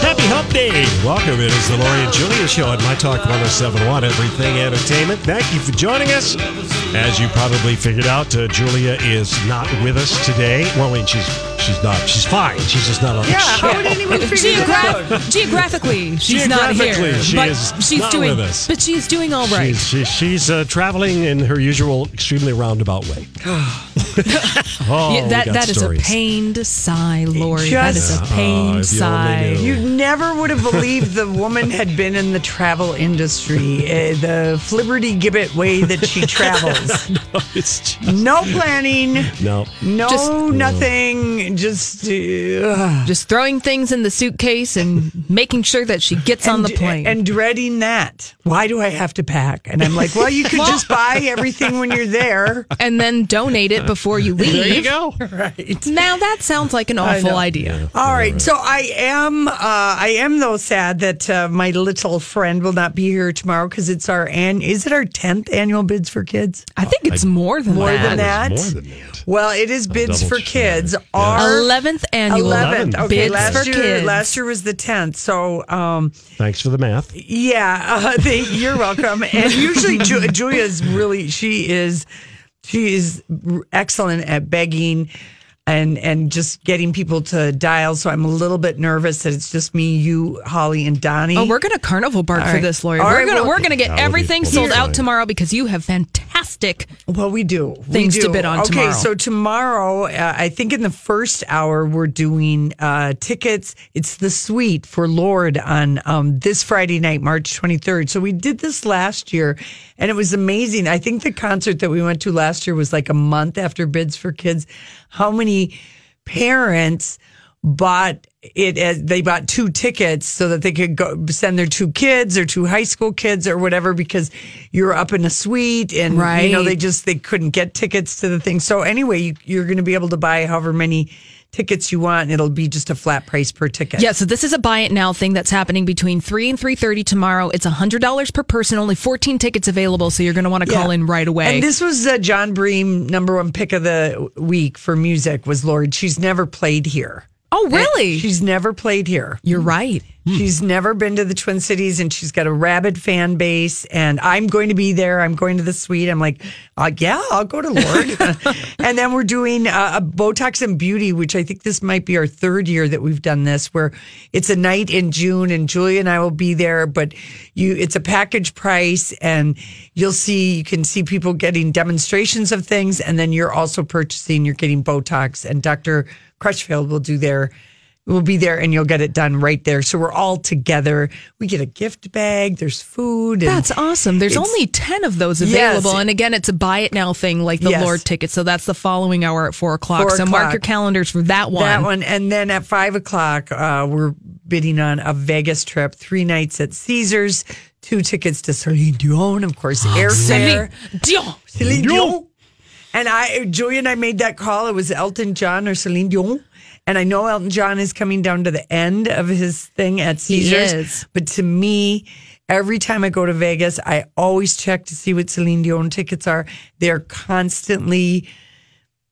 Happy Hump Day! Welcome. It is the Lori and Julia Show on My Talk 107.1, Everything Entertainment. Thank you for joining us. As you probably figured out, Julia is not with us today. Well, I mean, she's not. She's fine. She's just not on the show. Yeah, how would anyone figure that out? Geographically, she's not here. She's not with us. But she's doing all right. She's traveling in her usual extremely roundabout way. That is a pained sigh, Lori. That is a pained sigh. You never would have believed the woman had been in the travel industry, the flibberty gibbet way that she travels. No planning. No, nothing. Just throwing things in the suitcase and making sure that she gets on the plane. And dreading that. Why do I have to pack? And I'm like, well, you could just buy everything when you're there. And then donate it before you leave. There you go. Right. Now that sounds like an awful idea. Yeah. All right. So I am though sad that my little friend will not be here tomorrow because it's our 10th annual Bids for Kids? I think it's more than that. Well, it is Bids for Kids. Yeah. Our 11th annual 11th. Okay, Bids for Kids. Last year was the 10th. So thanks for the math. Yeah, you're welcome. And usually Julia is really she is excellent at begging. And just getting people to dial, so I'm a little bit nervous that it's just me, you, Holly, and Donnie. Oh, we're gonna carnival bark for this, Lori. We're gonna get everything sold out tomorrow because you have fantastic. Well, we do things to bid on tomorrow. Okay, so tomorrow, I think in the first hour we're doing tickets. It's the suite for Lorde on this Friday night, March 23rd. So we did this last year, and it was amazing. I think the concert that we went to last year was like a month after Bids for Kids. How many parents bought it as they bought two tickets so that they could go send their two kids or two high school kids or whatever, because you're up in a suite and they couldn't get tickets to the thing. So anyway, you're going to be able to buy however many tickets you want, and it'll be just a flat price per ticket. Yeah, so this is a buy it now thing that's happening between 3 and 3:30 tomorrow. It's $100 per person, only 14 tickets available, so you're going to want to call in right away. And this was John Bream, number one pick of the week for music was Lorde. She's never played here. Oh, really? And she's never played here. You're right. She's never been to the Twin Cities, and she's got a rabid fan base, and I'm going to be there. I'm going to the suite. I'm like, I'll go to Lorde. And then we're doing a Botox and Beauty, which I think this might be our third year that we've done this, where it's a night in June, and Julia and I will be there, but it's a package price, and you can see people getting demonstrations of things, and then you're also you're getting Botox, and Dr. Crutchfield will be there, and you'll get it done right there. So we're all together. We get a gift bag. There's food. And that's awesome. There's only 10 of those available. Yes. And again, it's a buy it now thing like the Lorde ticket. So that's the following hour at 4 o'clock. Mark your calendars for that one. And then at 5 o'clock, we're bidding on a Vegas trip, 3 nights at Caesars, 2 tickets to Celine Dion, of course, airfare. Celine Dion. And Julia and I made that call. It was Elton John or Celine Dion. And I know Elton John is coming down to the end of his thing at Caesars. He is. But to me, every time I go to Vegas, I always check to see what Celine Dion tickets are. They're constantly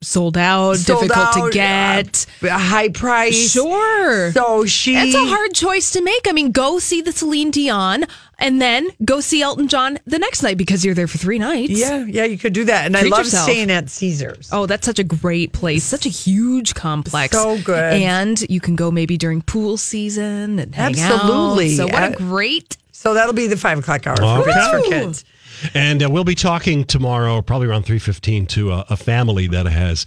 sold out, difficult to get, a high price. Sure. So that's a hard choice to make. I mean, go see the Celine Dion and then go see Elton John the next night because you're there for 3 nights. Yeah, you could do that. And I love staying at Caesars. Oh, that's such a great place. Such a huge complex. So good. And you can go maybe during pool season and hang out. So what a great... So that'll be the 5 o'clock hour for Bids for Kids. And we'll be talking tomorrow, probably around 3:15, to a family that has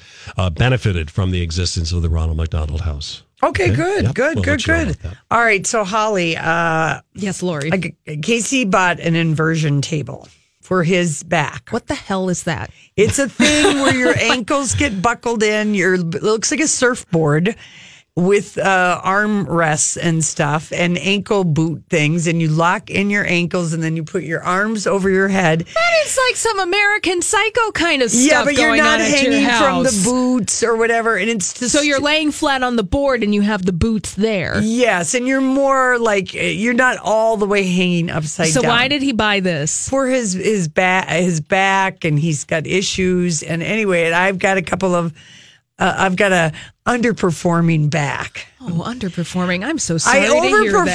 benefited from the existence of the Ronald McDonald House. Okay, good, yep. Good. All right, so Holly. Yes, Lori. Casey bought an inversion table for his back. What the hell is that? It's a thing where your ankles get buckled in. It looks like a surfboard with arm rests and stuff and ankle boot things, and you lock in your ankles and then you put your arms over your head. That is like some American Psycho kind of stuff. Yeah, but you're not hanging from the boots or whatever, and it's just so you're laying flat on the board and you have the boots there. Yes, and you're more like you're not all the way hanging upside down. So why did he buy this? For his back, and he's got issues. And anyway, and I've got a couple of. I've got a underperforming back. Oh, underperforming. I'm so sorry to hear that. I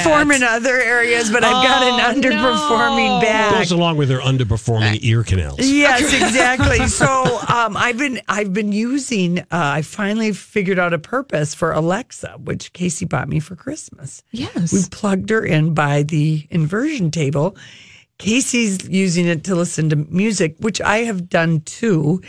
overperform in other areas, but I've got an underperforming back. It goes along with their underperforming ear canals. Yes, exactly. So I've been using, I finally figured out a purpose for Alexa, which Casey bought me for Christmas. Yes. We plugged her in by the inversion table. Casey's using it to listen to music, which I have done too.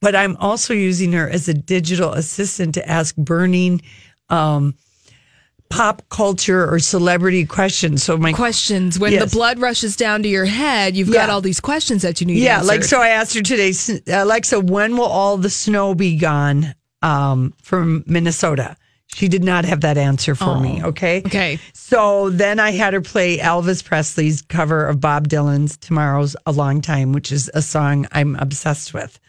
But I'm also using her as a digital assistant to ask burning pop culture or celebrity questions. So my questions when the blood rushes down to your head, you've got all these questions that you need answered. Yeah, like so I asked her today, Alexa, when will all the snow be gone from Minnesota? She did not have that answer for me, okay? Okay. So then I had her play Elvis Presley's cover of Bob Dylan's Tomorrow's A Long Time, which is a song I'm obsessed with.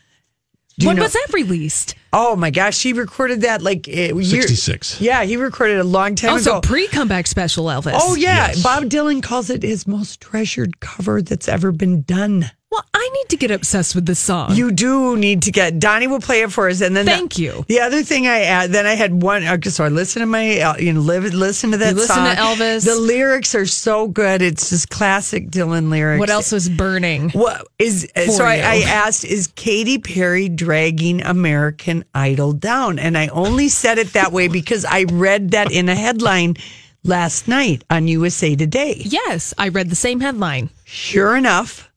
When was that released? Oh my gosh, he recorded that like 1966. Yeah, he recorded a long time ago. Also pre-comeback special Elvis. Oh yeah, yes. Bob Dylan calls it his most treasured cover that's ever been done. Well, I need to get obsessed with this song. You do need to get. Donnie will play it for us, and then thank you. The other thing I had one. So I listen to listen to that you song. Listen to Elvis. The lyrics are so good. It's just classic Dylan lyrics. What else was burning? What is so? I asked, is Katy Perry dragging American Idol down? And I only said it that way because I read that in a headline last night on USA Today. Yes, I read the same headline. Sure enough.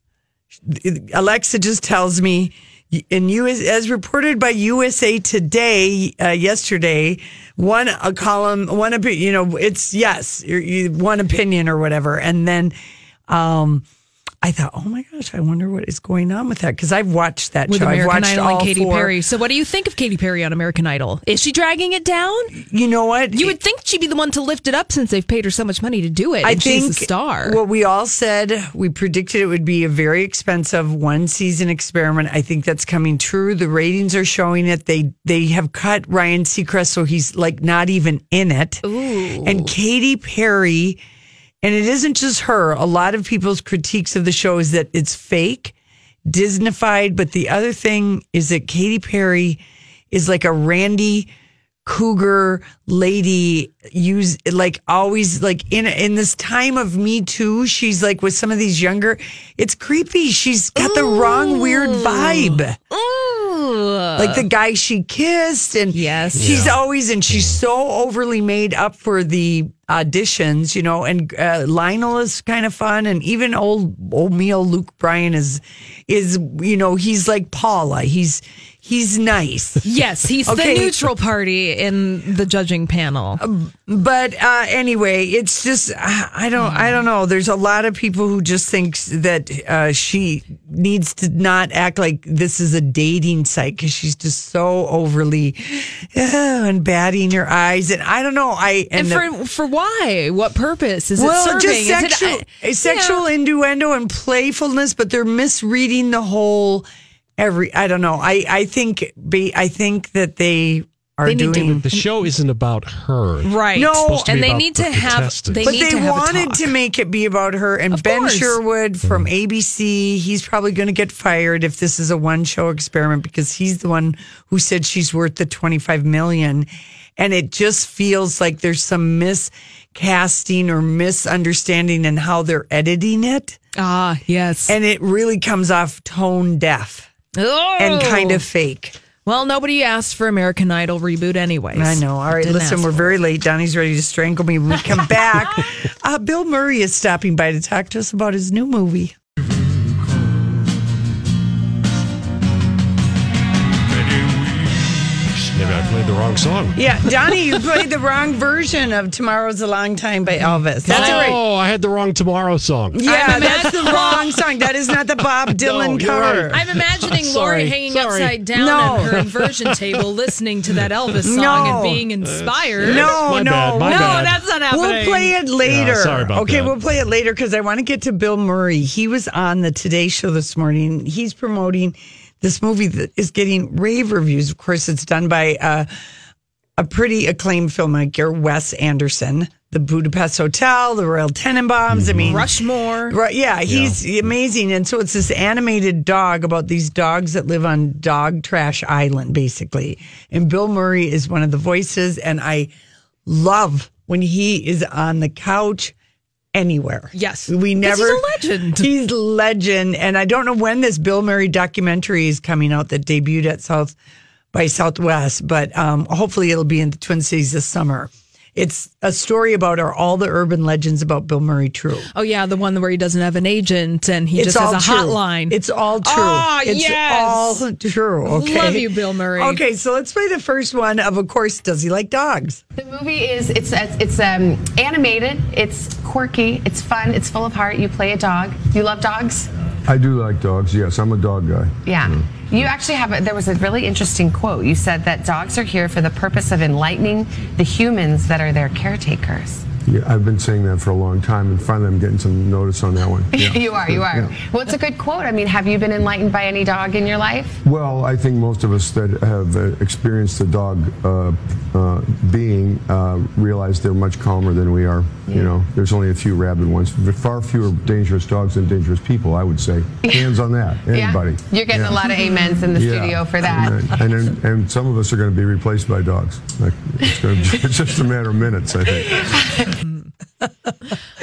Alexa just tells me, as reported by USA Today yesterday, one opinion or whatever. And then I thought, oh my gosh, I wonder what is going on with that because I've watched that show. I've watched all 4. Katy Perry. So what do you think of Katy Perry on American Idol? Is she dragging it down? You know what? You would think she'd be the one to lift it up since they've paid her so much money to do it. I think she's the star. What we all said, we predicted it would be a very expensive one-season experiment. I think that's coming true. The ratings are showing it. They have cut Ryan Seacrest, so he's like not even in it. Ooh. And Katy Perry... And it isn't just her. A lot of people's critiques of the show is that it's fake, Disneyfied. But the other thing is that Katy Perry is like a Randy Cougar lady, in this time of Me Too. She's like with some of these younger. It's creepy. She's got the wrong weird vibe. Like the guy she kissed, and she's so overly made up for the auditions, you know. And Lionel is kind of fun, and even old meal Luke Bryan is you know, he's like Paula. He's nice. Yes, he's the neutral party in the judging panel. But anyway, it's just I don't know. There's a lot of people who just think that she needs to not act like this is a dating site because she's just so overly and batting her eyes. And I don't know. For why? What purpose is it serving? Just sexual innuendo and playfulness, but they're misreading the whole. I don't know. I think that they are doing. The show isn't about her. Right. No, and they need to have But they wanted to make it be about her. And Ben Sherwood from ABC, he's probably going to get fired if this is a one-show experiment, because he's the one who said she's worth the $25 million. And it just feels like there's some miscasting or misunderstanding in how they're editing it. Ah, yes. And it really comes off tone deaf and kind of fake. Well, nobody asked for American Idol reboot anyways. I know. All right, listen, we're very late. Donnie's ready to strangle me when we come back. Bill Murray is stopping by to talk to us about his new movie. Maybe I played the wrong song. Yeah, Donnie, you played the wrong version of Tomorrow's a Long Time by Elvis. That's right. Oh, I had the wrong Tomorrow song. Yeah, that's the wrong song. That is not the Bob Dylan cover. Right. I'm imagining Lorde hanging upside down at her inversion table listening to that Elvis song and being inspired. No, that's not happening. We'll play it later. Sorry about that. Okay, we'll play it later because I want to get to Bill Murray. He was on the Today Show this morning. He's promoting this movie that is getting rave reviews. Of course, it's done by a pretty acclaimed filmmaker, Wes Anderson. The Budapest Hotel, The Royal Tenenbaums. Mm-hmm. I mean, Rushmore. Right, yeah, he's amazing. And so it's this animated dog about these dogs that live on Dog Trash Island, basically. And Bill Murray is one of the voices. And I love when he is on the couch. Anywhere. Yes. He's a legend. He's legend. And I don't know when this Bill Murray documentary is coming out that debuted at South by Southwest, but hopefully it'll be in the Twin Cities this summer. It's a story about are all the urban legends about Bill Murray true? Oh, yeah. The one where he doesn't have an agent and he just has a hotline. It's all true. Oh, it's all true. Okay. Love you, Bill Murray. Okay, so let's play the first one of course, Does He Like Dogs? The movie is, it's animated, it's quirky, it's fun, it's full of heart. You play a dog. You love dogs? I do like dogs, yes. I'm a dog guy. Yeah. Mm. You actually there was a really interesting quote. You said that dogs are here for the purpose of enlightening the humans that are their caretakers. Yeah, I've been saying that for a long time, and finally I'm getting some notice on that one. Yeah. You are. Yeah. Well, it's a good quote. I mean, have you been enlightened by any dog in your life? Well, I think most of us that have experienced the dog being realize they're much calmer than we are. Yeah. You know, there's only a few rabid ones. Far fewer dangerous dogs than dangerous people, I would say. Hands on that, anybody. Yeah. You're getting a lot of amens in the studio for that. And some of us are going to be replaced by dogs. Like, it's going to be just a matter of minutes, I think.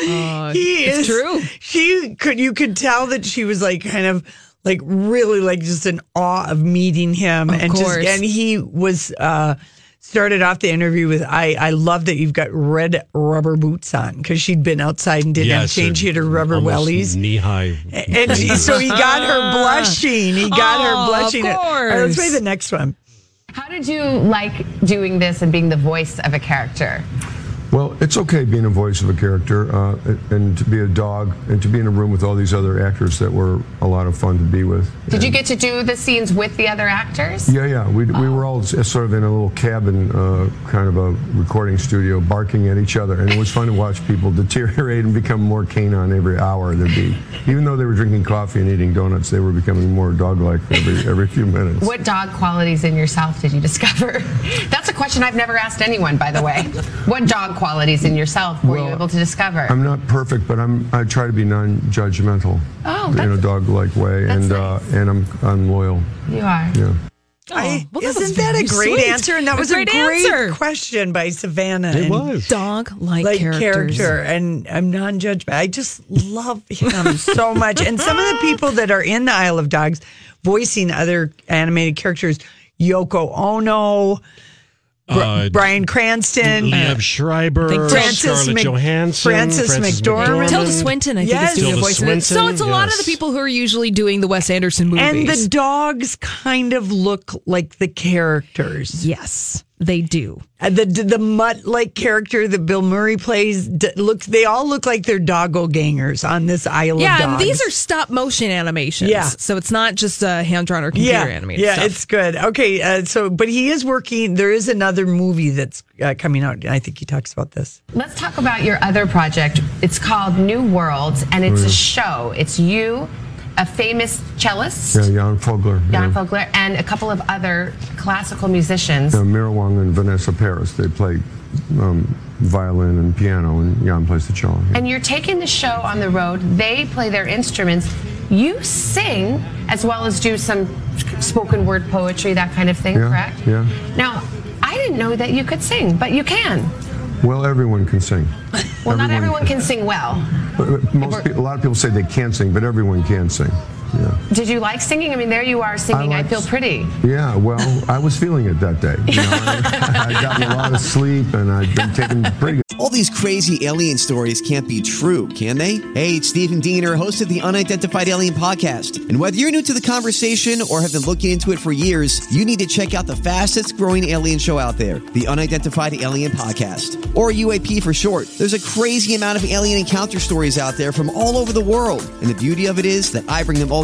It's true. You could tell that she was like kind of like really like just in awe of meeting him, and he was started off the interview with I love that you've got red rubber boots on, because she'd been outside and didn't change. She had her rubber wellies, knee high, and so he got her blushing. Of course. All right, let's play the next one. How did you like doing this and being the voice of a character? Well, it's okay being a voice of a character and to be a dog and to be in a room with all these other actors that were a lot of fun to be with. Did you get to do the scenes with the other actors? Yeah. We were all sort of in a little cabin, kind of a recording studio, barking at each other. And it was fun to watch people deteriorate and become more canine every hour. Even though they were drinking coffee and eating donuts, they were becoming more dog-like every few minutes. What dog qualities in yourself did you discover? That's a question I've never asked anyone, by the way. What dog qualities in yourself were you able to discover? I'm not perfect, but I try to be non-judgmental, in a dog-like way, and nice. And I'm loyal. You are. Yeah. Isn't that a great answer? And that was a great question by Savannah. It was. Dog-like character. And I'm non-judgmental. I just love him so much. And some of the people that are in the Isle of Dogs voicing other animated characters, Yoko Ono, Bryan Cranston, Liev Schreiber, Scarlett Johansson, Frances McDormand, Tilda Swinton, is the voice of it. So it's a lot of the people who are usually doing the Wes Anderson movies. And the dogs kind of look like the characters. Yes, they do. The mutt-like character that Bill Murray plays, they all look like they're doggo gangers on this Isle of Dogs. Yeah, and these are stop-motion animations. Yeah. So it's not just hand-drawn or computer-animated stuff. Yeah, it's good. Okay, but he is working. There is another movie that's coming out, and I think he talks about this. Let's talk about your other project. It's called New Worlds, and it's a show. It's you a famous cellist. Yeah, Jan Vogler. Jan Vogler, and a couple of other classical musicians. Yeah, Mira Wang and Vanessa Paris, they play violin and piano, and Jan plays the cello. Yeah. And you're taking the show on the road, they play their instruments, you sing as well as do some spoken word poetry, that kind of thing, correct? Yeah. Now, I didn't know that you could sing, but you can. Well, everyone can sing. Well, not everyone can sing well. Most people, a lot of people say they can't sing, but everyone can sing. Yeah. Did you like singing? I mean, there you are singing I Feel Pretty. Yeah, well, I was feeling it that day. You know, I got a lot of sleep, and I've been taking pretty good. All these crazy alien stories can't be true, can they? Hey, it's Stephen Diener, host of the Unidentified Alien Podcast. And whether you're new to the conversation or have been looking into it for years, you need to check out the fastest growing alien show out there, the Unidentified Alien Podcast, or UAP for short. There's a crazy amount of alien encounter stories out there from all over the world. And the beauty of it is that I bring them all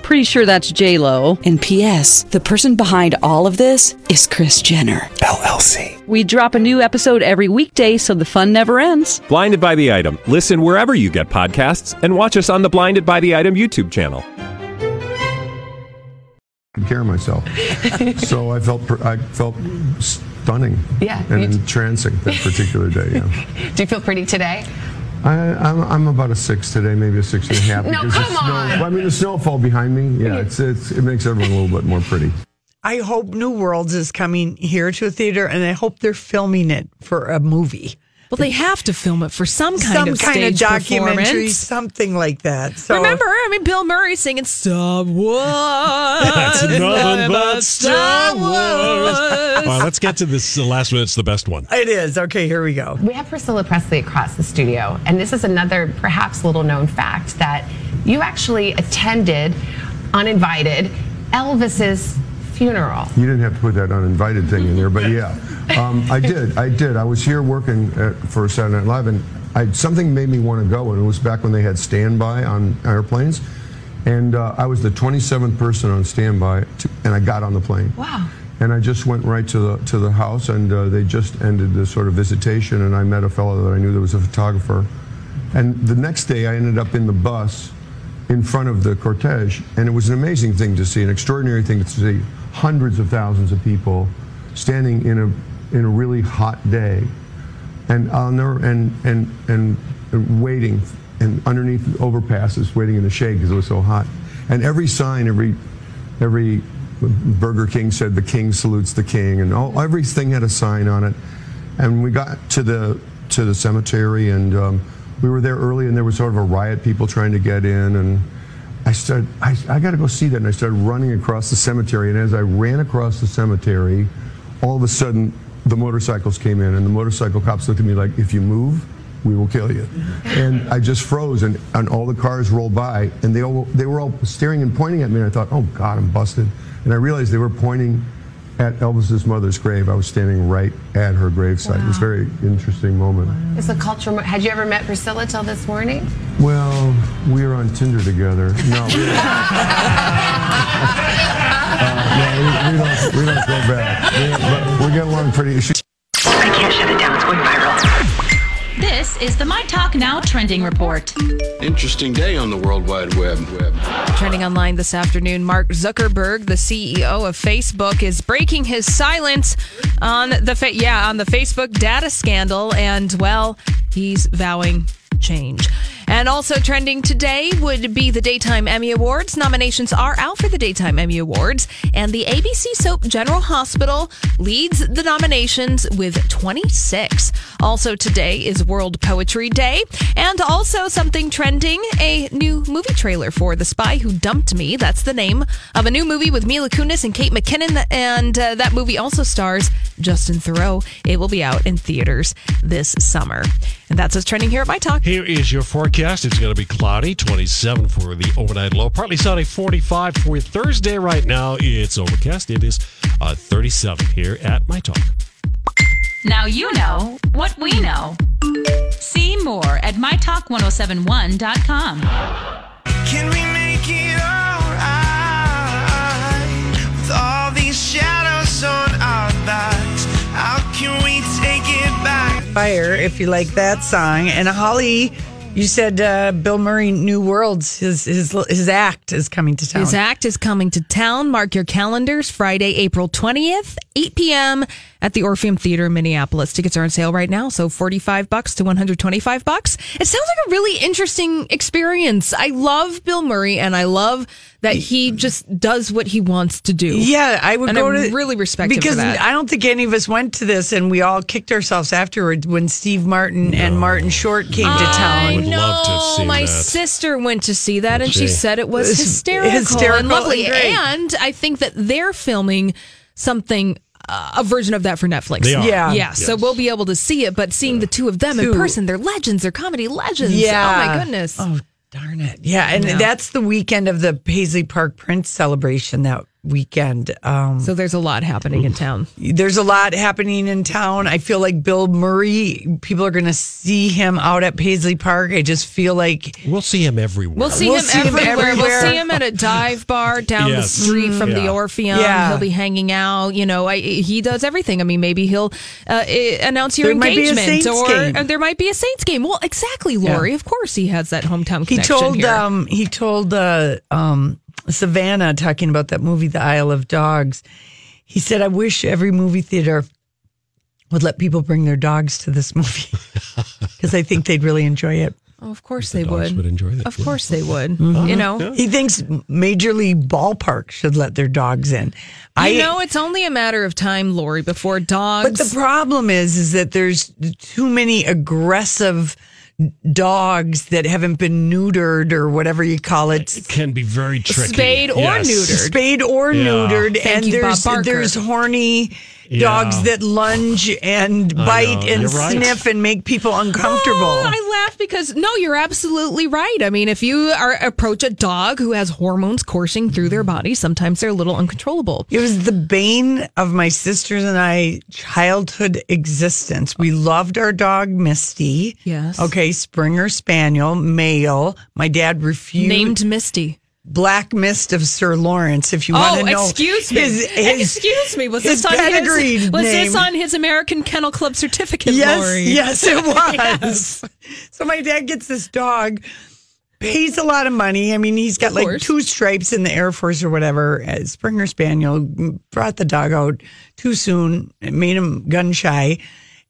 Pretty sure that's J-Lo. And P.S., the person behind all of this is Kris Jenner, LLC. We drop a new episode every weekday so the fun never ends. Blinded by the Item. Listen wherever you get podcasts and watch us on the Blinded by the Item YouTube channel. I took care of myself. So I felt stunning and entrancing that particular day. Yeah. Do you feel pretty today? I'm about a 6 today, maybe a 6.5. No, come on. I mean, the snowfall behind me, yeah, it makes everyone a little bit more pretty. I hope New Worlds is coming here to a theater, and I hope they're filming it for a movie. Well, they have to film it for some kind of documentary, something like that. So. Remember, I mean, Bill Murray singing "Someone." That's nothing but someone. Well, let's get to this. The last one. It's the best one. It is. Okay, here we go. We have Priscilla Presley across the studio, and this is another perhaps little-known fact that you actually attended, uninvited, Elvis's funeral. You didn't have to put that uninvited thing in there, but yeah. I did. I was here working for Saturday Night Live, and something made me want to go, and it was back when they had standby on airplanes, and I was the 27th person on standby, and I got on the plane. Wow. And I just went right to the house, and they just ended the sort of visitation, and I met a fellow that I knew that was a photographer. And the next day, I ended up in the bus in front of the cortege, and it was an amazing thing to see, an extraordinary thing to see. Hundreds of thousands of people standing in a really hot day, and I'll never and waiting and underneath the overpasses, waiting in the shade because it was so hot. And every sign, every Burger King said the King salutes the King, and everything had a sign on it. And we got to the cemetery, and we were there early, and there was sort of a riot, people trying to get in, and. I got to go see that, and I started running across the cemetery, and as I ran across the cemetery, all of a sudden, the motorcycles came in, and the motorcycle cops looked at me like, if you move, we will kill you. And I just froze, and all the cars rolled by, and they were all staring and pointing at me, and I thought, oh, God, I'm busted. And I realized they were pointing at Elvis's mother's grave. I was standing right at her gravesite. Wow. It was a very interesting moment. Wow. It's a cultural moment. Had you ever met Priscilla till this morning? Well, we were on Tinder together. No. No, we don't go back. We're getting along pretty. I can't shut it down. It's going viral. This is the My Talk Now Trending Report. Interesting day on the World Wide Web. Trending online this afternoon, Mark Zuckerberg, the CEO of Facebook, is breaking his silence on the Facebook data scandal, and, well, he's vowing change. And also trending today would be the Daytime Emmy Awards. Nominations are out for the Daytime Emmy Awards, and the ABC soap General Hospital leads the nominations with 26. Also today is World Poetry Day, and also something trending, a new movie trailer for The Spy Who Dumped Me. That's the name of a new movie with Mila Kunis and Kate McKinnon, and that movie also stars Justin Thoreau. It will be out in theaters this summer. And that's what's trending here at My Talk. Here is your forecast. It's going to be cloudy, 27 for the overnight low. Partly sunny, 45 for Thursday. Right now, it's overcast. It is 37 here at My Talk. Now you know what we know. See more at mytalk1071.com. Can we make it all right? With all these shadows on our backs, how can we take it back? Fire, if you like that song. And Holly, you said Bill Murray, New Worlds, his act is coming to town. His act is coming to town. Mark your calendars, Friday, April 20th, 8 p.m. at the Orpheum Theater in Minneapolis. Tickets are on sale right now, so $45 to $125. It sounds like a really interesting experience. I love Bill Murray, and I love that he just does what he wants to do. Yeah, I would go to... really respect him for that. Because I don't think any of us went to this, and we all kicked ourselves afterwards when Steve Martin and Martin Short came to town. I would love to see that. My sister went to see that, and she said it was hysterical and lovely. And I think that they're filming something... a version of that for Netflix. Yes. So we'll be able to see it, but seeing the two of them in person, they're legends, they're comedy legends. Yeah. Oh my goodness. Oh, darn it. Yeah. And that's the weekend of the Paisley Park Prince celebration that weekend. So there's a lot happening in town. There's a lot happening in town. I feel like Bill Murray, people are going to see him out at Paisley Park. I just feel like... We'll see him everywhere. We'll see him everywhere. We'll see him at a dive bar down the street from the Orpheum. Yeah. He'll be hanging out. You know, he does everything. I mean, maybe he'll announce your engagement. Or there might be a Saints game. Well, exactly, Lori. Yeah. Of course he has that hometown connection. He told Savannah, talking about that movie, The Isle of Dogs, he said, I wish every movie theater would let people bring their dogs to this movie because I think they'd really enjoy it. Oh, of course they would. Of course they would. You know, he thinks Major League Ballpark should let their dogs in. You know, it's only a matter of time, Lori, before dogs. But the problem is that there's too many aggressive dogs that haven't been neutered or whatever you call it. It can be very tricky. Spayed or neutered. There's horny dogs that lunge and bite and sniff and make people uncomfortable. Oh, I laugh because, no, you're absolutely right. I mean, if you approach a dog who has hormones coursing through their body, sometimes they're a little uncontrollable. It was the bane of my sisters and I childhood existence. We loved our dog, Misty. Yes. Okay, Springer Spaniel, male. My dad refused. Named Misty. Black Mist of Sir Lawrence, if you want to know. Excuse me. Was this on his American Kennel Club certificate, Lori? Yes, it was. Yes. So my dad gets this dog, pays a lot of money. I mean, he's got like 2 stripes in the Air Force or whatever. Springer Spaniel, brought the dog out too soon. It made him gun shy.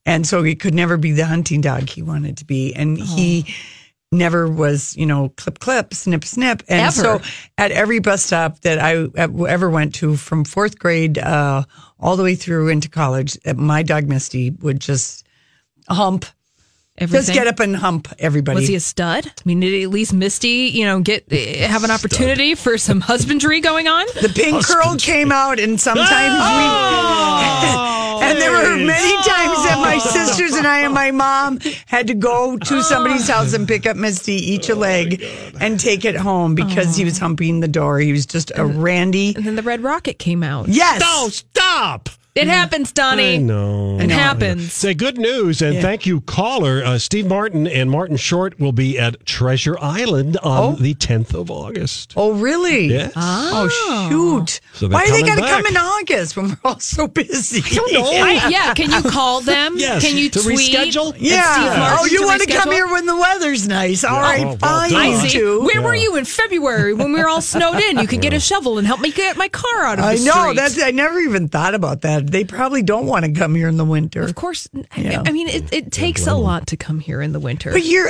And so he could never be the hunting dog he wanted to be. And he... never was, you know, clip, clip, snip, snip. And so at every bus stop that I ever went to from 4th grade all the way through into college, my dog Misty would just hump. Everything. Just get up and hump everybody. Was he a stud? I mean, did at least Misty, you know, have an opportunity for some husbandry going on? The pink curl came out, and sometimes and there were many times that my sisters and I and my mom had to go to somebody's house and pick up Misty, each a leg, and take it home because he was humping the door. He was just a randy. And then the red rocket came out. Yes. Don't stop. It happens, Donnie. I know. It happens. Say good news, and thank you, caller. Steve Martin and Martin Short will be at Treasure Island on the 10th of August. Oh, really? Yes. Oh, shoot. So why are they going to come in August when we're all so busy? I don't know. Can you call them? Yes. Can you tweet? Reschedule? Yeah. Oh, you want to come here when the weather's nice. All right, fine. I see. Where were you in February when we were all snowed in? You could get a shovel and help me get my car out of the street. I know. I never even thought about that. They probably don't want to come here in the winter. Of course. Yeah. I mean, it takes a lot to come here in the winter. But you're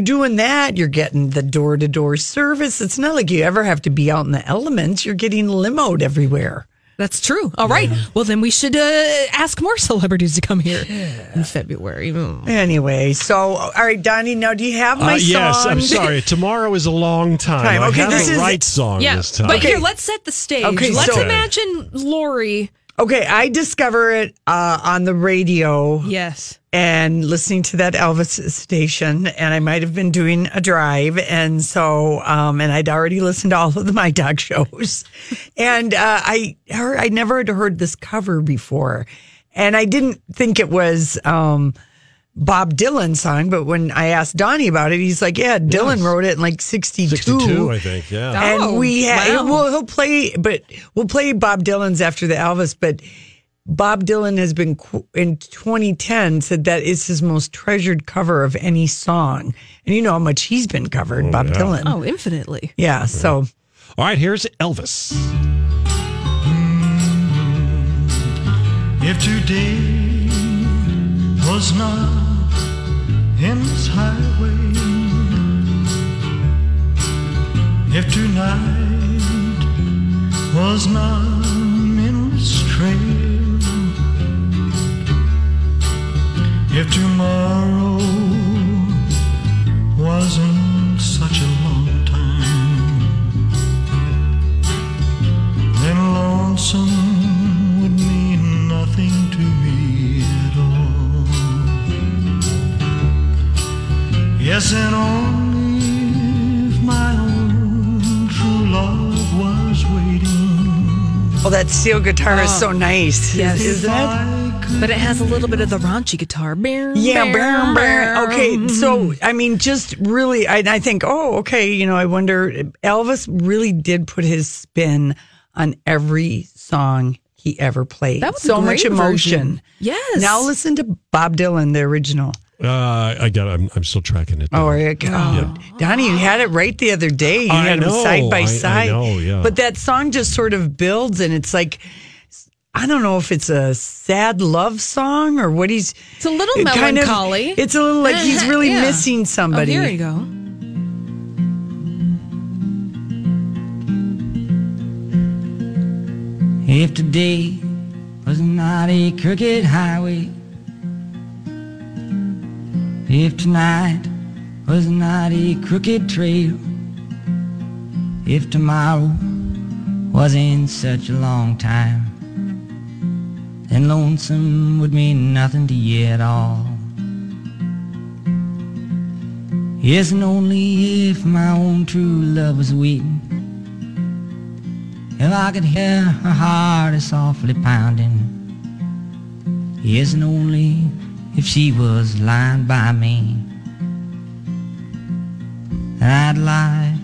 doing that, you're getting the door-to-door service. It's not like you ever have to be out in the elements. You're getting limoed everywhere. That's true. All right. Yeah. Well, then we should ask more celebrities to come here in February. Anyway, all right, Donnie, now do you have my song? Yes, I'm sorry. Tomorrow is a long time. Okay, I have the right song this time. But here, let's set the stage. Okay, let's imagine Lori Okay, I discover it on the radio. Yes. And listening to that Elvis station, and I might have been doing a drive, and so, and I'd already listened to all of the My Dog shows, and I never had heard this cover before, and I didn't think it was Bob Dylan's song, but when I asked Donnie about it, he's like, "Yeah, Dylan wrote it in like '62, I think, yeah." And we'll play Bob Dylan's after the Elvis, but Bob Dylan has been, in 2010, said that it's his most treasured cover of any song. And you know how much he's been covered, Bob Dylan. Oh, infinitely. Yeah, so. All right, here's Elvis. If today was not endless highway, if tonight was not endless train, if tomorrow wasn't such a long time, then lonesome would mean nothing to me at all. Yes, and only if my own true love was waiting. Oh, that steel guitar is so nice. Yes, isn't it? But it has a little bit of the raunchy guitar. Yeah, bam, bam. Okay, so, I mean, just really, I think, I wonder, Elvis really did put his spin on every song he ever played. That was so much emotion. Version. Yes. Now listen to Bob Dylan, the original. I'm still tracking it. Down. Oh, yeah. Donnie, you had it right the other day. You had them side by side. I know, yeah. But that song just sort of builds, and it's like, I don't know if it's a sad love song or what he's... It's a little melancholy. It's a little like he's really missing somebody. Oh, here you go. If today was not a crooked highway, if tonight was not a crooked trail, if tomorrow wasn't such a long time, and lonesome would mean nothing to you at all. Yes, and only if my own true love was waiting, if I could hear her heart is softly pounding. Yes, and only if she was lying by me, and I'd lie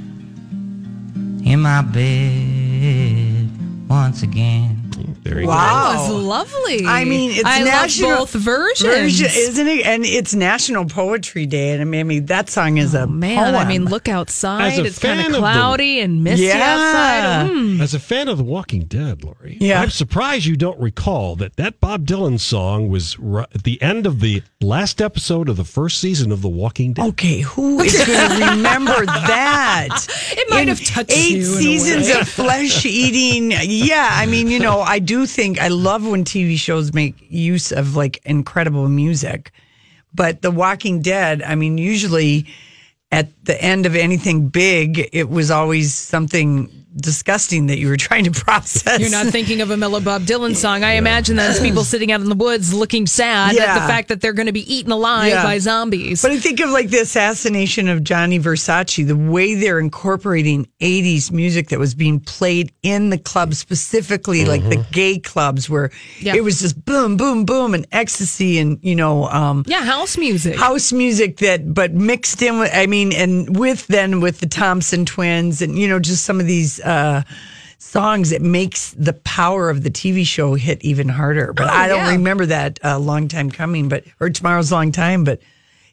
in my bed once again. Wow, that was lovely. I mean, it's national. I love both versions, isn't it? And it's National Poetry Day, and I mean that song is poem. I mean, look outside; it's kind of cloudy and misty outside. Mm. As a fan of The Walking Dead, Lori, I'm surprised you don't recall that Bob Dylan song was at the end of the last episode of the first season of The Walking Dead. Okay, who is going to remember that? It might have touched eight seasons of flesh eating. Yeah, I mean, I do think I love when TV shows make use of like incredible music, but The Walking Dead, I mean, usually at the end of anything big, it was always something disgusting that you were trying to process. You're not thinking of a mellow Bob Dylan song. I imagine that as people sitting out in the woods looking sad at the fact that they're going to be eaten alive by zombies. But I think of like the assassination of Gianni Versace, the way they're incorporating 80s music that was being played in the clubs, specifically like the gay clubs where it was just boom, boom, boom and ecstasy and, house music that, but mixed in with, with the Thompson twins and, just some of these songs, it makes the power of the TV show hit even harder. But I don't remember that long time coming, or Tomorrow's a Long Time. But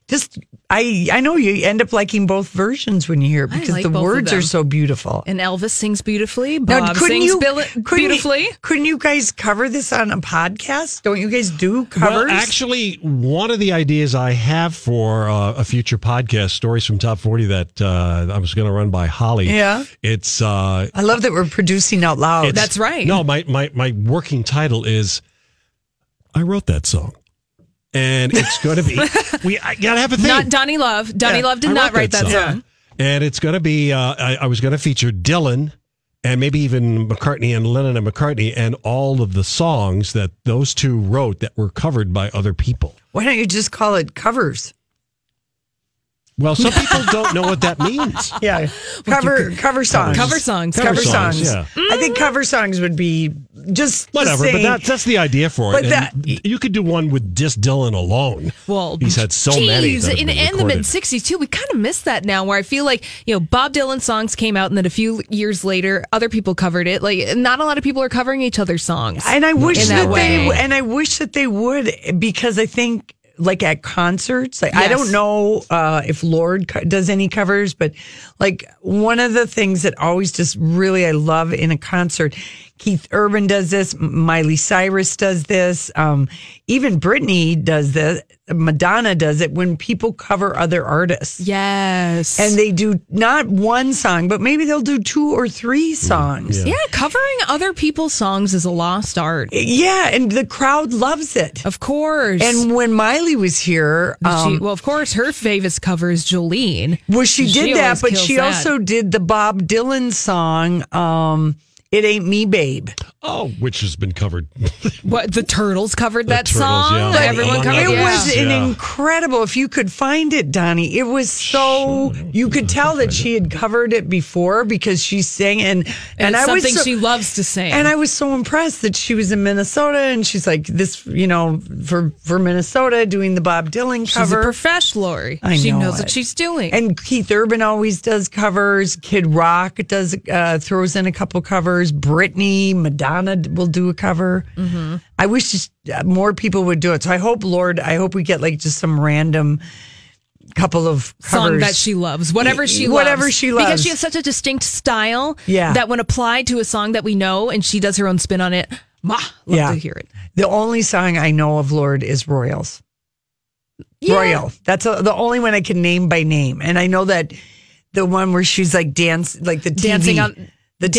just I know you end up liking both versions when you hear it because the words are so beautiful. And Elvis sings beautifully. Bob beautifully. Couldn't you guys cover this on a podcast? Don't you guys do covers? Well, actually, one of the ideas I have for a future podcast, Stories from Top 40, that I was going to run by Holly. Yeah. It's. I love that we're producing out loud. That's right. No, my working title is I Wrote That Song. And it's going to be, I got to have a thing. Not Donnie Love. Donnie Love did not write that song. Yeah. And it's going to be, I was going to feature Dylan and maybe even McCartney and Lennon and McCartney, and all of the songs that those two wrote that were covered by other people. Why don't you just call it covers? Well, some people don't know what that means. Yeah. Cover songs. Yeah. Mm-hmm. I think cover songs would be just whatever, but that's the idea for it. You could do one with just Dylan alone. Well, he's had so many. In the mid-'60s too, we kind of miss that now, where I feel like, you know, Bob Dylan songs came out and then a few years later other people covered it. Like, not a lot of people are covering each other's songs. And I wish that they would, because I think, like, at concerts, like, yes. I don't know if Lorde does any covers, but like one of the things that always just really I love in a concert, Keith Urban does this, Miley Cyrus does this, even Britney does this, Madonna does it, when people cover other artists. Yes. And they do not one song, but maybe they'll do two or three songs. Yeah, covering other people's songs is a lost art. Yeah, and the crowd loves it. Of course. And when Miley was here... of course, her famous cover is Jolene. Well, she did that, but she also did the Bob Dylan song... It Ain't Me, Babe. Oh, which has been covered. What, the Turtles covered that song? Yeah. But everyone covered it. It was an incredible, if you could find it, Donnie, it was so, you could tell that she had covered it before because she sang. And it's something she loves to sing. And I was so impressed that she was in Minnesota and she's like, this, you know, for Minnesota, doing the Bob Dylan cover. She's a professional, Lori. She knows what she's doing. And Keith Urban always does covers. Kid Rock throws in a couple covers. Britney, Madonna will do a cover. Mm-hmm. I wish just more people would do it. So I hope, Lord, we get like just some random couple of covers. Song that she loves. Whatever she loves. Because she has such a distinct style that when applied to a song that we know and she does her own spin on it, love to hear it. The only song I know of Lord is Royals. Yeah. Royal. That's the only one I can name by name. And I know that the one where she's like dancing on the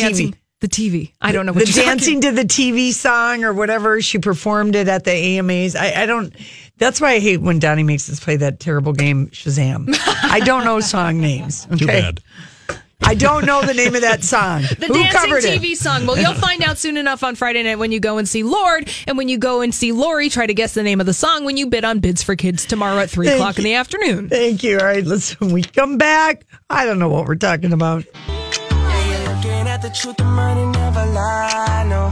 TV. I don't know what you're dancing to the TV song or whatever. She performed it at the AMAs. I don't. That's why I hate when Donnie makes us play that terrible game, Shazam. I don't know song names. Okay? Too bad. I don't know the name of that song. Who covered it? The dancing TV song. Well, you'll find out soon enough on Friday night when you go and see Lorde, and when you go and see Lori, try to guess the name of the song when you bid on Bids for Kids tomorrow at 3:00 in the afternoon. Thank you. All right, listen, when we come back, I don't know what we're talking about. The truth, and money never lie. No,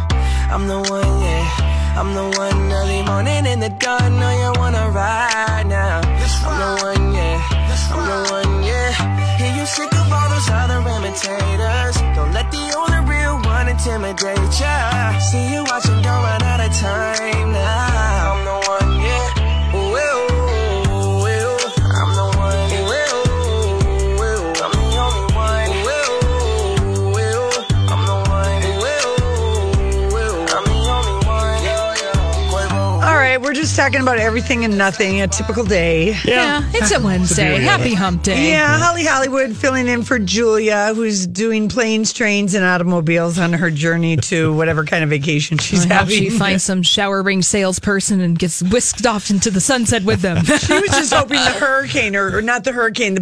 I'm the one, yeah. I'm the one early morning in the dawn. No, you wanna ride now. I'm the one, yeah. I'm the one, yeah. Hear you sick of all those other imitators. Don't let the only real one intimidate ya. See you watching, don't run out of time now. I'm the one, yeah. Ooh, I'm the one, yeah. We're just talking about everything and nothing. A typical day. Yeah, it's a Wednesday. Happy hump day. Yeah, Holly Hollywood filling in for Julia, who's doing planes, trains, and automobiles on her journey to whatever kind of vacation she's having. She finds some shower ring salesperson and gets whisked off into the sunset with them. She was just hoping the hurricane, or not the hurricane,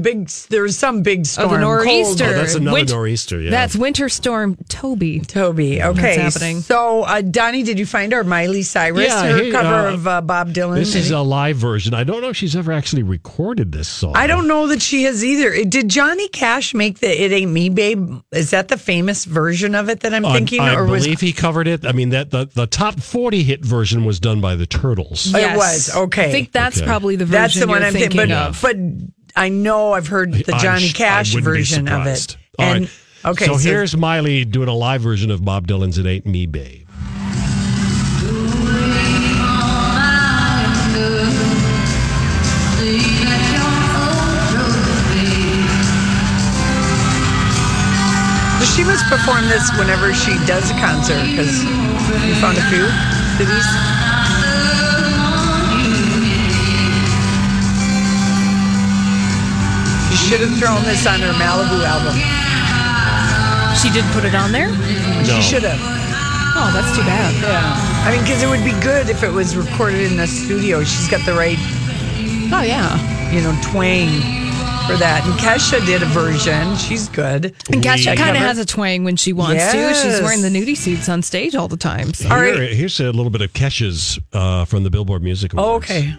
there was some big storm. Oh, the nor'easter. Cold. Oh, that's another nor'easter, yeah. That's winter storm Toby, okay. That's happening. So, Donnie, did you find our Miley Cyrus? Yeah, her cover of Bob Dylan. This is a live version. I don't know if she's ever actually recorded this song. I don't know that she has either. Did Johnny Cash make the It Ain't Me, Babe? Is that the famous version of it that I'm thinking? I believe he covered it. I mean, that the top 40 hit version was done by the Turtles. Yes. It was. Okay. I think that's probably the version that's the one I'm thinking of. But I know I've heard the Johnny Cash version of it. All right. Okay, so here's Miley doing a live version of Bob Dylan's It Ain't Me, Babe. She must perform this whenever she does a concert, because we found a few cities. She should have thrown this on her Malibu album. She didn't put it on there? No. She should have. Oh, that's too bad. Yeah. I mean, because it would be good if it was recorded in the studio. She's got the right, you know, twang. for that. And Kesha did a version. She's good. And Kesha kind of has a twang when she wants to. She's wearing the nudie suits on stage all the time. So. All right. Here's a little bit of Kesha's from the Billboard Music Awards. Oh, okay.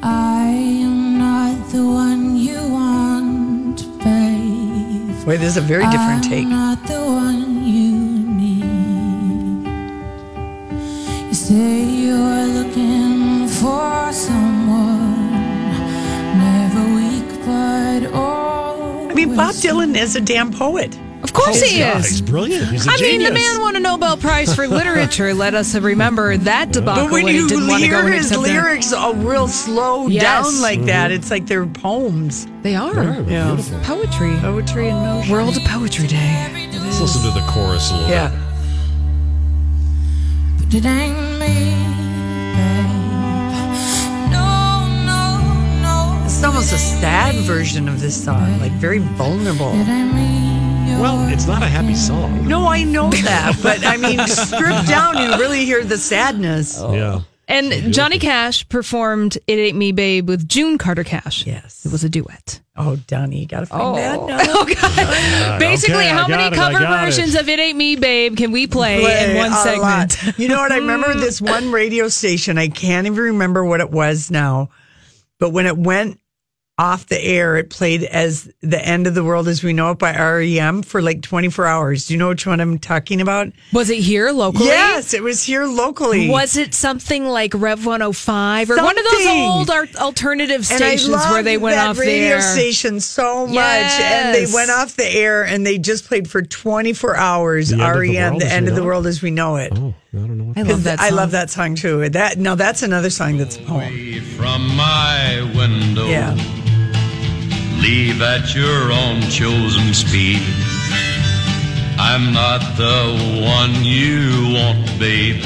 I am not the one you want, babe. Wait, this is a very different take. I'm not the one you need. You say you're looking for someone, never weak, but always. I mean, Bob Dylan is a damn poet. Of course he is. He's brilliant. He's a genius. Mean, the man won a Nobel Prize for literature. Let us remember that debacle. But when you hear his lyrics all real slow down like that, it's like they're poems. They are. Yeah. Poetry. Poetry in motion. World of Poetry Day. Let's listen to the chorus a little bit. But it ain't me, babe. No. It's almost a sad version of this song, like very vulnerable. It ain't me. Well, it's not a happy song. No, I know that, but I mean, stripped down, you really hear the sadness. Oh. Yeah. And Johnny Cash performed It Ain't Me, Babe with June Carter Cash. Yes. It was a duet. Oh, Donnie, you got to find that now. Oh, God. Basically, okay, how many cover versions of It Ain't Me, Babe can we play in one segment? Lot. You know what? I remember this one radio station. I can't even remember what it was now, but when it went off the air, it played as The End of the World as We Know It by REM for like 24 hours. Do you know which one I'm talking about? Was it here locally? Yes, it was here locally. Was it something like Rev 105 or one of those old alternative stations where they went off the air? I loved that radio station so much. Yes. And they went off the air and they just played for 24 hours REM, The End of the World as We Know It. Oh, I don't know what I love that song. I love that song too. No, that's another song that's a poem. From my window. Yeah. Leave at your own chosen speed. I'm not the one you want, babe.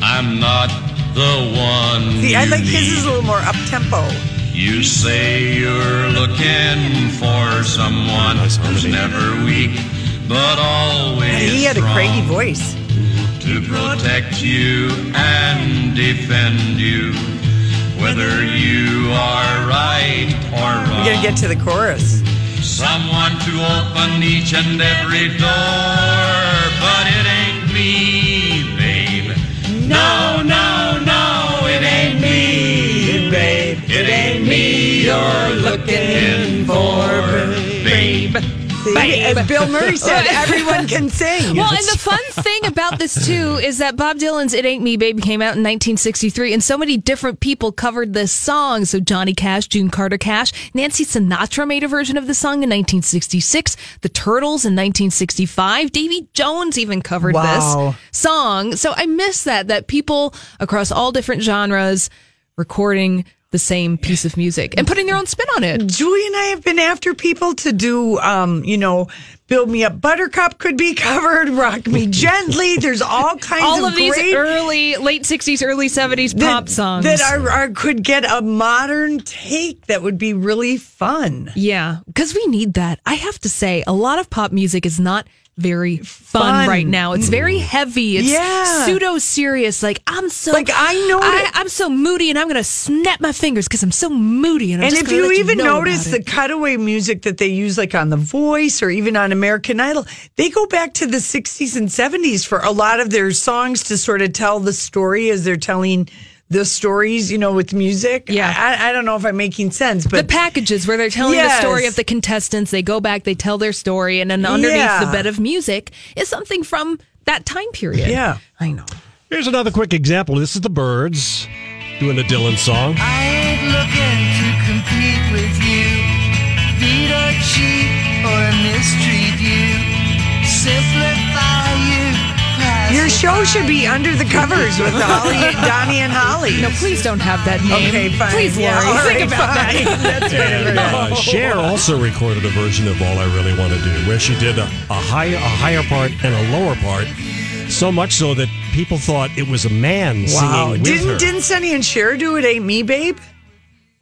I'm not the one. See, I like his is a little more up tempo. You say you're looking for someone who's never weak, but always. He had a craggy voice. To protect you and defend you. Whether you are right or wrong. We're going to get to the chorus. Someone to open each and every door, but it ain't me, babe. No, it ain't me, babe. It ain't me you're looking for, babe. As Bill Murray said, everyone can sing. Well, and the fun thing about this, too, is that Bob Dylan's It Ain't Me, Babe came out in 1963, and so many different people covered this song. So Johnny Cash, June Carter Cash, Nancy Sinatra made a version of the song in 1966, the Turtles in 1965, Davy Jones even covered this song. So I miss that people across all different genres recording the same piece of music and putting their own spin on it. Julie and I have been after people to do, Build Me Up Buttercup could be covered, Rock Me Gently. There's all kinds of these great early, late 60s, early 70s pop songs that could get a modern take that would be really fun. Yeah, because we need that. I have to say, a lot of pop music is not very fun right now. It's very heavy. It's pseudo serious. Like I'm so moody, and I'm gonna snap my fingers because I'm so moody. And if you even notice the cutaway music that they use, like on The Voice or even on American Idol, they go back to the 60s and 70s for a lot of their songs to sort of tell the story as they're telling the stories, with music. Yeah. I don't know if I'm making sense, but the packages where they're telling the story of the contestants, they go back, they tell their story, and then underneath the bed of music is something from that time period. Yeah. I know. Here's another quick example. This is the Byrds doing a Dylan song. I ain't looking to compete with you, beat or cheat or mistreat you, simplify you. Your show should be Under the Covers with Donnie and Holly. No, please don't have that name. Okay, fine. Please, Lori, think about that. That's Cher also recorded a version of All I Really Want to Do, where she did a higher part and a lower part, so much so that people thought it was a man singing with her. Didn't Sonny and Cher do It Ain't Me, Babe?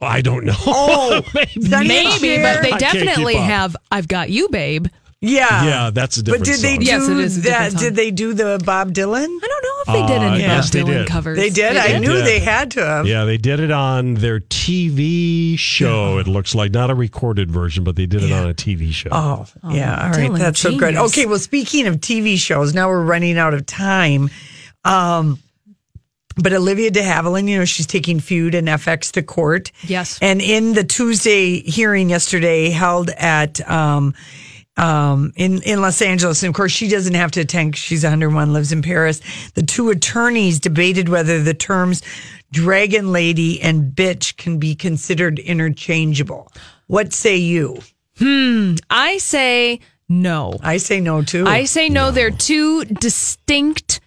I don't know. Oh, maybe but they definitely have I've Got You, Babe. Yeah. Yeah, that's a different song. But did they did they do the Bob Dylan? I don't know if they did any Bob Dylan covers. They did? I knew they had to have. Yeah, they did it on their TV show, it looks like. Not a recorded version, but they did it on a TV show. Oh yeah. All right, Dylan, that's so good. Okay, well, speaking of TV shows, now we're running out of time. But Olivia de Havilland, you know, she's taking Feud and FX to court. Yes. And in the Tuesday hearing yesterday held at... in Los Angeles, and of course she doesn't have to attend, she's 101, lives in Paris. The two attorneys debated whether the terms dragon lady and bitch can be considered interchangeable. What say you? I say no. I say no too. I say no. They're two distinct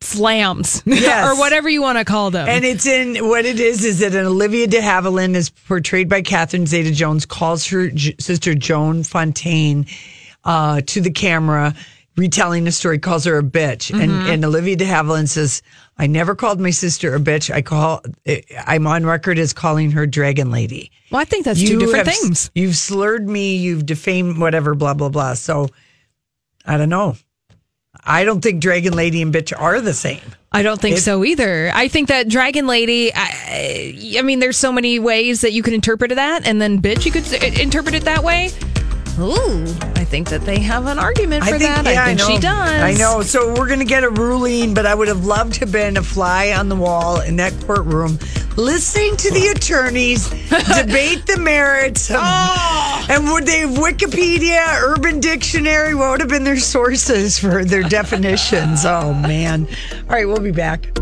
slams, yes. Or whatever you want to call them. And it's in what it is that an Olivia de Havilland is portrayed by Catherine Zeta-Jones, calls her sister Joan Fontaine to the camera, retelling the story, calls her a bitch. Mm-hmm. And Olivia de Havilland says, I never called my sister a bitch. I'm on record as calling her Dragon Lady. Well, I think that's two different things. You've slurred me, you've defamed whatever, blah, blah, blah. So, I don't know. I don't think Dragon Lady and Bitch are the same. I don't think so either. I think that Dragon Lady, I mean, there's so many ways that you can interpret that, and then Bitch, you could interpret it that way. Ooh, I think that they have an argument for that. Yeah, I think she does. I know. So we're going to get a ruling, but I would have loved to have been a fly on the wall in that courtroom listening to the attorneys debate the merits. And would they have Wikipedia, Urban Dictionary? What would have been their sources for their definitions? Oh, man. All right, we'll be back.